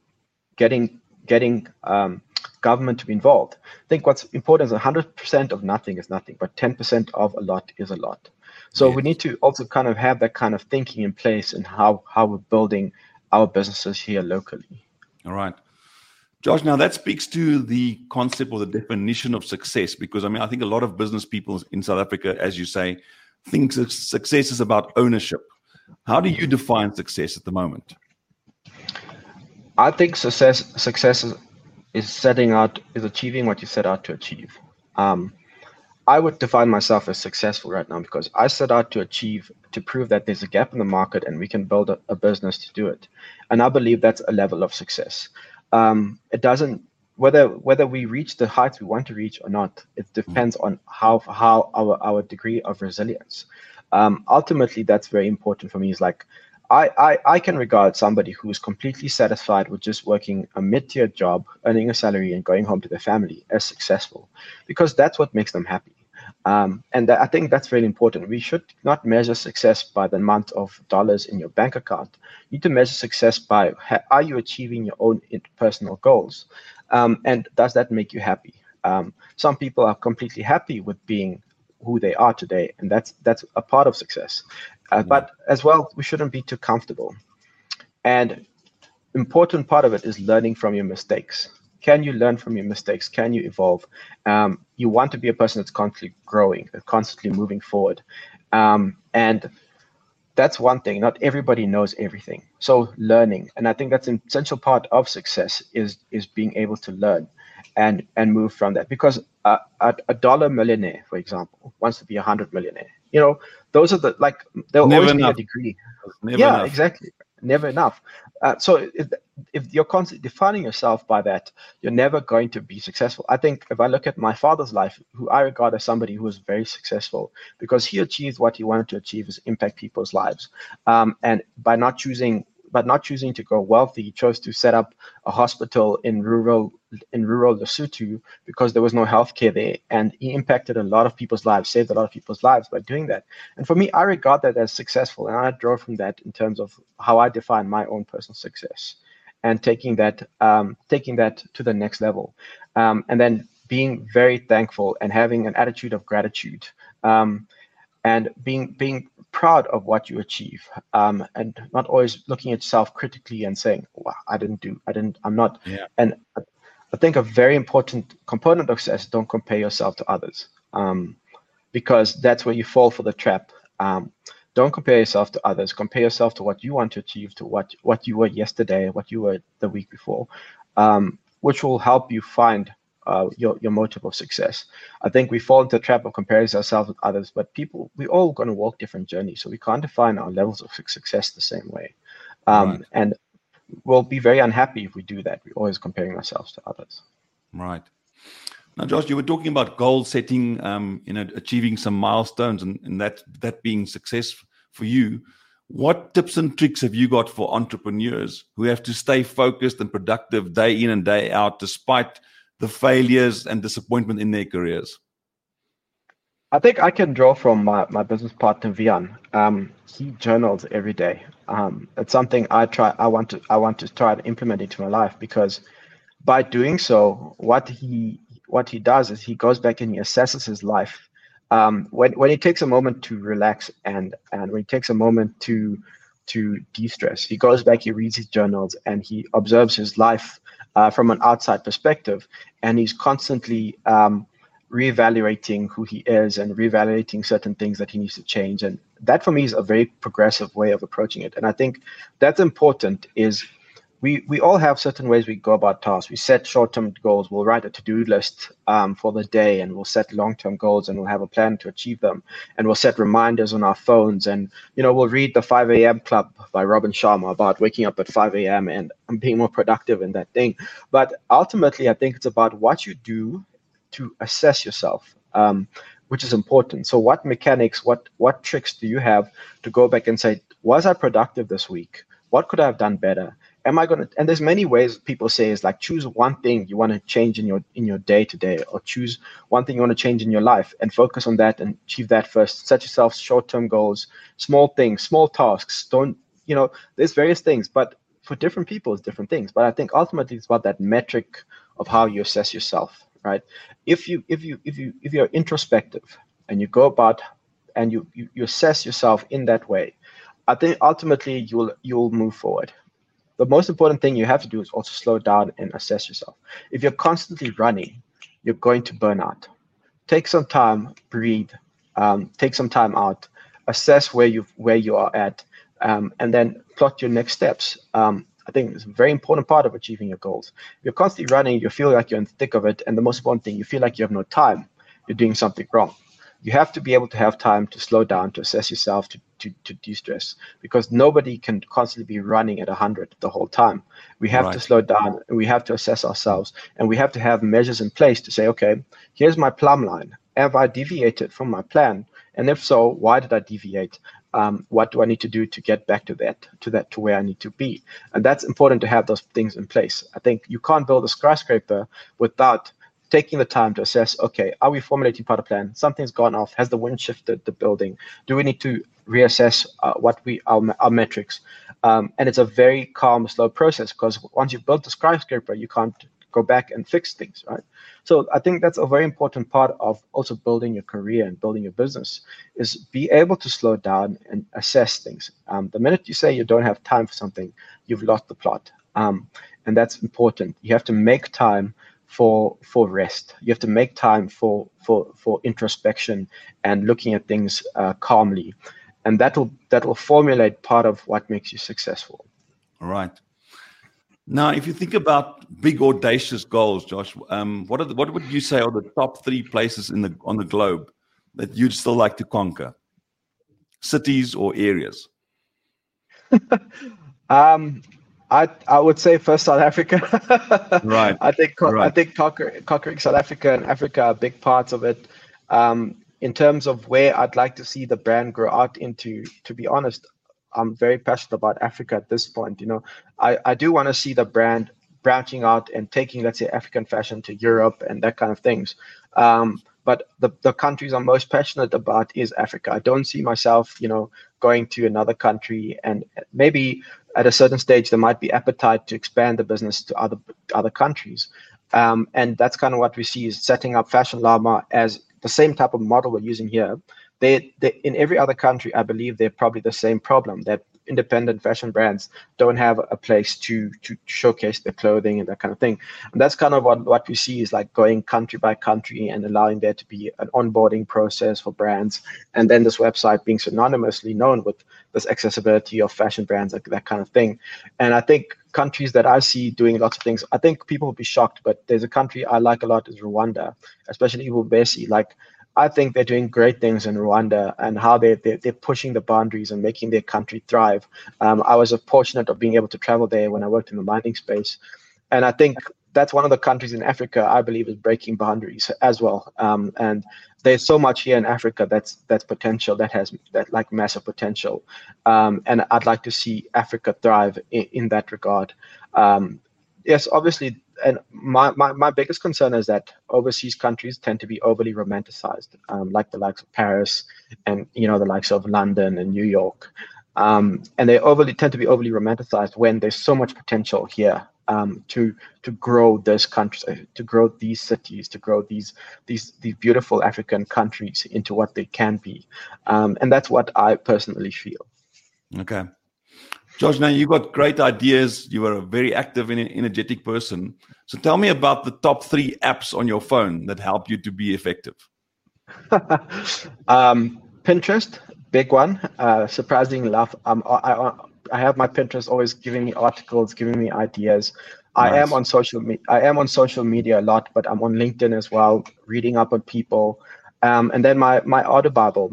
government to be involved. I think what's important is 100% of nothing is nothing, but 10% of a lot is a lot. So we need to also kind of have that kind of thinking in place and how we're building our businesses here locally. All right. Josh, now that speaks to the concept or the definition of success, because I mean, I think a lot of business people in South Africa, as you say, think success is about ownership. How do you define success at the moment? I think success is achieving what you set out to achieve. I would define myself as successful right now because I set out to prove that there's a gap in the market and we can build a business to do it. And I believe that's a level of success. It doesn't, whether we reach the heights we want to reach or not, it depends on how our degree of resilience. Ultimately, that's very important for me. Is like, I can regard somebody who is completely satisfied with just working a mid-tier job, earning a salary, and going home to their family as successful, because that's what makes them happy. And I think that's really important. We should not measure success by the amount of dollars in your bank account. You need to measure success by, are you achieving your own personal goals? And does that make you happy? Some people are completely happy with being who they are today, and that's a part of success. But as well, we shouldn't be too comfortable. And important part of it is learning from your mistakes. Can you learn from your mistakes? Can you evolve? You want to be a person that's constantly growing, constantly moving forward. And that's one thing. Not everybody knows everything. So learning, and I think that's an essential part of success, is being able to learn and move from that. Because a dollar millionaire, for example, wants to be $100 millionaire. You know, those are the, like, there'll always be a degree. Yeah, exactly. Never enough. So if you're constantly defining yourself by that, you're never going to be successful. I think if I look at my father's life, who I regard as somebody who was very successful because he achieved what he wanted to achieve, is impact people's lives. And by not choosing to go wealthy, he chose to set up a hospital in rural Lesotho because there was no healthcare there, and he impacted a lot of people's lives, saved a lot of people's lives by doing that. And for me, I regard that as successful, and I draw from that in terms of how I define my own personal success, and taking that to the next level, and then being very thankful and having an attitude of gratitude, and being proud of what you achieve, and not always looking at yourself critically and saying, wow, I'm not. Yeah. And I think a very important component of success, don't compare yourself to others, because that's where you fall for the trap. Don't compare yourself to others. Compare yourself to what you want to achieve, to what you were yesterday, what you were the week before, which will help you find your motive of success. I think we fall into the trap of comparing ourselves with others, but we're all going to walk different journeys, so we can't define our levels of success the same way. Right. And we'll be very unhappy if we do that. We're always comparing ourselves to others. Right. Now, Josh, you were talking about goal setting, achieving some milestones, and that being success for you. What tips and tricks have you got for entrepreneurs who have to stay focused and productive day in and day out, despite the failures and disappointment in their careers? I think I can draw from my business partner, Vian. He journals every day. It's something I want to try and implement into my life, because by doing so, what he does is he goes back and he assesses his life. When he takes a moment to relax and when he takes a moment to de-stress, he goes back, he reads his journals, and he observes his life from an outside perspective, and he's constantly reevaluating who he is and reevaluating certain things that he needs to change. And that, for me, is a very progressive way of approaching it. And I think that's important. Is we all have certain ways we go about tasks. We set short-term goals. We'll write a to-do list for the day, and we'll set long-term goals, and we'll have a plan to achieve them. And we'll set reminders on our phones. And, you know, we'll read the 5 a.m. Club by Robin Sharma about waking up at 5 a.m. and being more productive in that thing. But ultimately, I think it's about what you do to assess yourself, which is important. So what mechanics, what tricks do you have to go back and say, was I productive this week? What could I have done better? And there's many ways people say is like, choose one thing you want to change in your day to day, or choose one thing you want to change in your life and focus on that and achieve that first. Set yourself short-term goals, small things, small tasks. There's various things, but for different people, it's different things. But I think ultimately it's about that metric of how you assess yourself, right? If you're introspective and you go about and you assess yourself in that way, I think ultimately you'll move forward. The most important thing you have to do is also slow down and assess yourself. If you're constantly running, you're going to burn out. Take some time, breathe, take some time out, assess where you are at, and then plot your next steps. I think it's a very important part of achieving your goals. If you're constantly running, you feel like you're in the thick of it, and the most important thing, you feel like you have no time. You're doing something wrong. You have to be able to have time to slow down, to assess yourself, to de-stress, because nobody can constantly be running at 100 the whole time. We have to slow down, and we have to assess ourselves, and we have to have measures in place to say, okay, here's my plumb line. Have I deviated from my plan? And if so, why did I deviate? What do I need to do to get back to where I need to be? And that's important to have those things in place. I think you can't build a skyscraper without taking the time to assess, okay, are we formulating part of plan? Something's gone off. Has the wind shifted the building? Do we need to reassess our metrics? And it's a very calm, slow process, because once you've built the skyscraper, you can't go back and fix things, right? So I think that's a very important part of also building your career and building your business, is be able to slow down and assess things. The minute you say you don't have time for something, you've lost the plot. And that's important. You have to make time for rest. You have to make time for introspection and looking at things calmly, and that will formulate part of what makes you successful. All right. Now, if you think about big audacious goals, Josh, what would you say are the top three places on the globe that you'd still like to conquer, cities or areas? I would say first South Africa. Right. I think conquering South Africa and Africa are big parts of it. In terms of where I'd like to see the brand grow out into, to be honest, I'm very passionate about Africa at this point. You know, I do want to see the brand branching out and taking, let's say, African fashion to Europe and that kind of things. But the countries I'm most passionate about is Africa. I don't see myself, you know, going to another country, and maybe at a certain stage there might be appetite to expand the business to other countries. And that's kind of what we see, is setting up Fashion Llama as the same type of model we're using here. They in every other country, I believe they're probably the same problem, that independent fashion brands don't have a place to showcase their clothing and that kind of thing. And that's kind of what we see, is like going country by country and allowing there to be an onboarding process for brands, and then this website being synonymously known with this accessibility of fashion brands, like that kind of thing. And I think countries that I see doing lots of things, I think people will be shocked, but there's a country I like a lot, is Rwanda, especially Ibubesi. Like, I think they're doing great things in Rwanda, and how they're pushing the boundaries and making their country thrive. I was fortunate of being able to travel there when I worked in the mining space. And I think that's one of the countries in Africa I believe is breaking boundaries as well. And there's so much here in Africa that's potential, that has massive potential. And I'd like to see Africa thrive in that regard. Yes, obviously. And my biggest concern is that overseas countries tend to be overly romanticized, like the likes of Paris and, you know, the likes of London and New York. And they tend to be overly romanticized when there's so much potential here to grow those countries, to grow these cities, to grow these beautiful African countries into what they can be. And that's what I personally feel. Okay. Josh, now you've got great ideas. You are a very active and energetic person. So tell me about the top three apps on your phone that help you to be effective. Pinterest, big one. Surprisingly enough, I have my Pinterest always giving me articles, giving me ideas. Nice. I am on social media a lot, but I'm on LinkedIn as well, reading up on people. And then my Audible,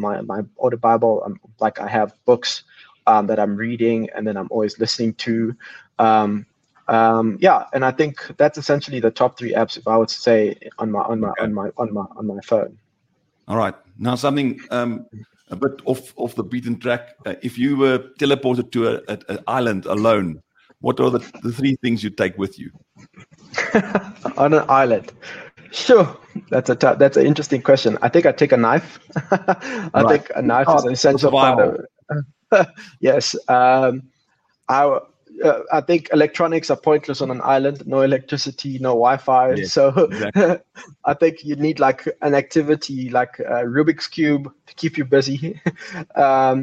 like I have books that I'm reading, and then I'm always listening to. And I think that's essentially the top three apps, if I would say, on my phone. All right. Now something a bit off the beaten track. If you were teleported to an island alone, what are the three things you take with you? On an island. Sure, that's an interesting question. I think I take a knife. I think a knife is an essential part of. Yes. I think electronics are pointless on an island. No electricity, no Wi-Fi. Yes, so exactly. I think you need like an activity like Rubik's Cube to keep you busy. I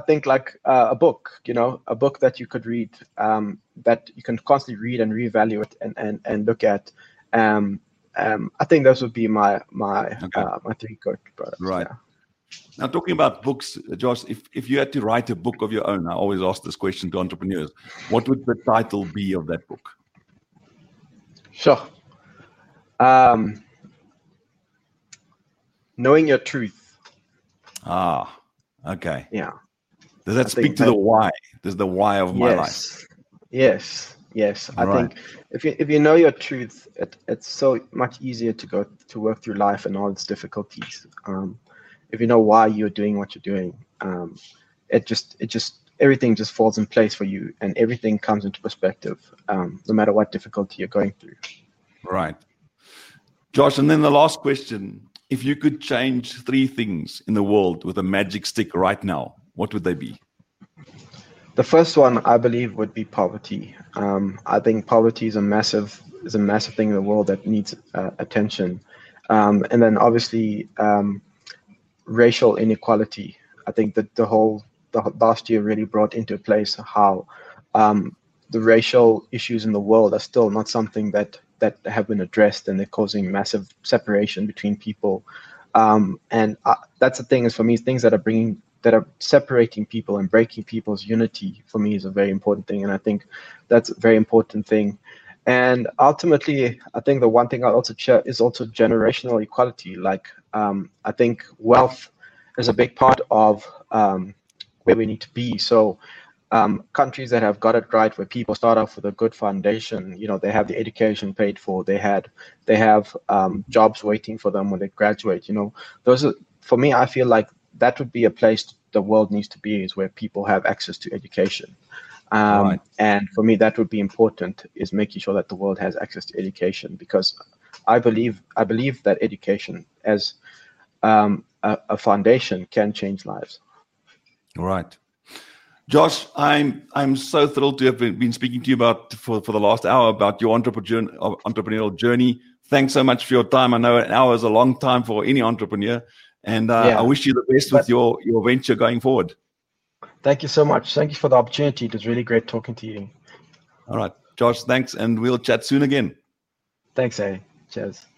think like a book, you know, a book that you could read, that you can constantly read and reevaluate and look at. I think those would be my three good products. Right. Yeah. Now, talking about books, Josh, if you had to write a book of your own, I always ask this question to entrepreneurs, what would the title be of that book? Sure. Knowing Your Truth. Ah, okay. Yeah. Does that speak to the why? Does the why of my life? Yes. I think if you know your truth, it's so much easier to go to work through life and all its difficulties. If you know why you're doing what you're doing, it just everything just falls in place for you, and everything comes into perspective, no matter what difficulty you're going through. Right. Josh, and then the last question. If you could change three things in the world with a magic stick right now, what would they be? The first one, I believe, would be poverty. I think poverty is a massive thing in the world that needs attention. And then obviously racial inequality. I think that the last year really brought into place how the racial issues in the world are still not something that have been addressed, and they're causing massive separation between people. And that's the thing, is for me, things that are separating people and breaking people's unity, for me, is a very important thing. And I think that's a very important thing. And ultimately, I think the one thing I'll also share is also generational equality. Like, I think wealth is a big part of where we need to be. So countries that have got it right, where people start off with a good foundation, they have the education paid for, they have jobs waiting for them when they graduate, those are, for me, I feel like that would be a place the world needs to be, is where people have access to education. Right. And for me, that would be important, is making sure that the world has access to education, because I believe that education as a foundation can change lives. Right. Josh, I'm so thrilled to have been speaking to you about for the last hour about your entrepreneurial journey. Thanks so much for your time. I know an hour is a long time for any entrepreneur, and I wish you the best with your venture going forward. Thank you so much. Thank you for the opportunity. It was really great talking to you. All right, Josh, thanks, and we'll chat soon again. Thanks, Cheers.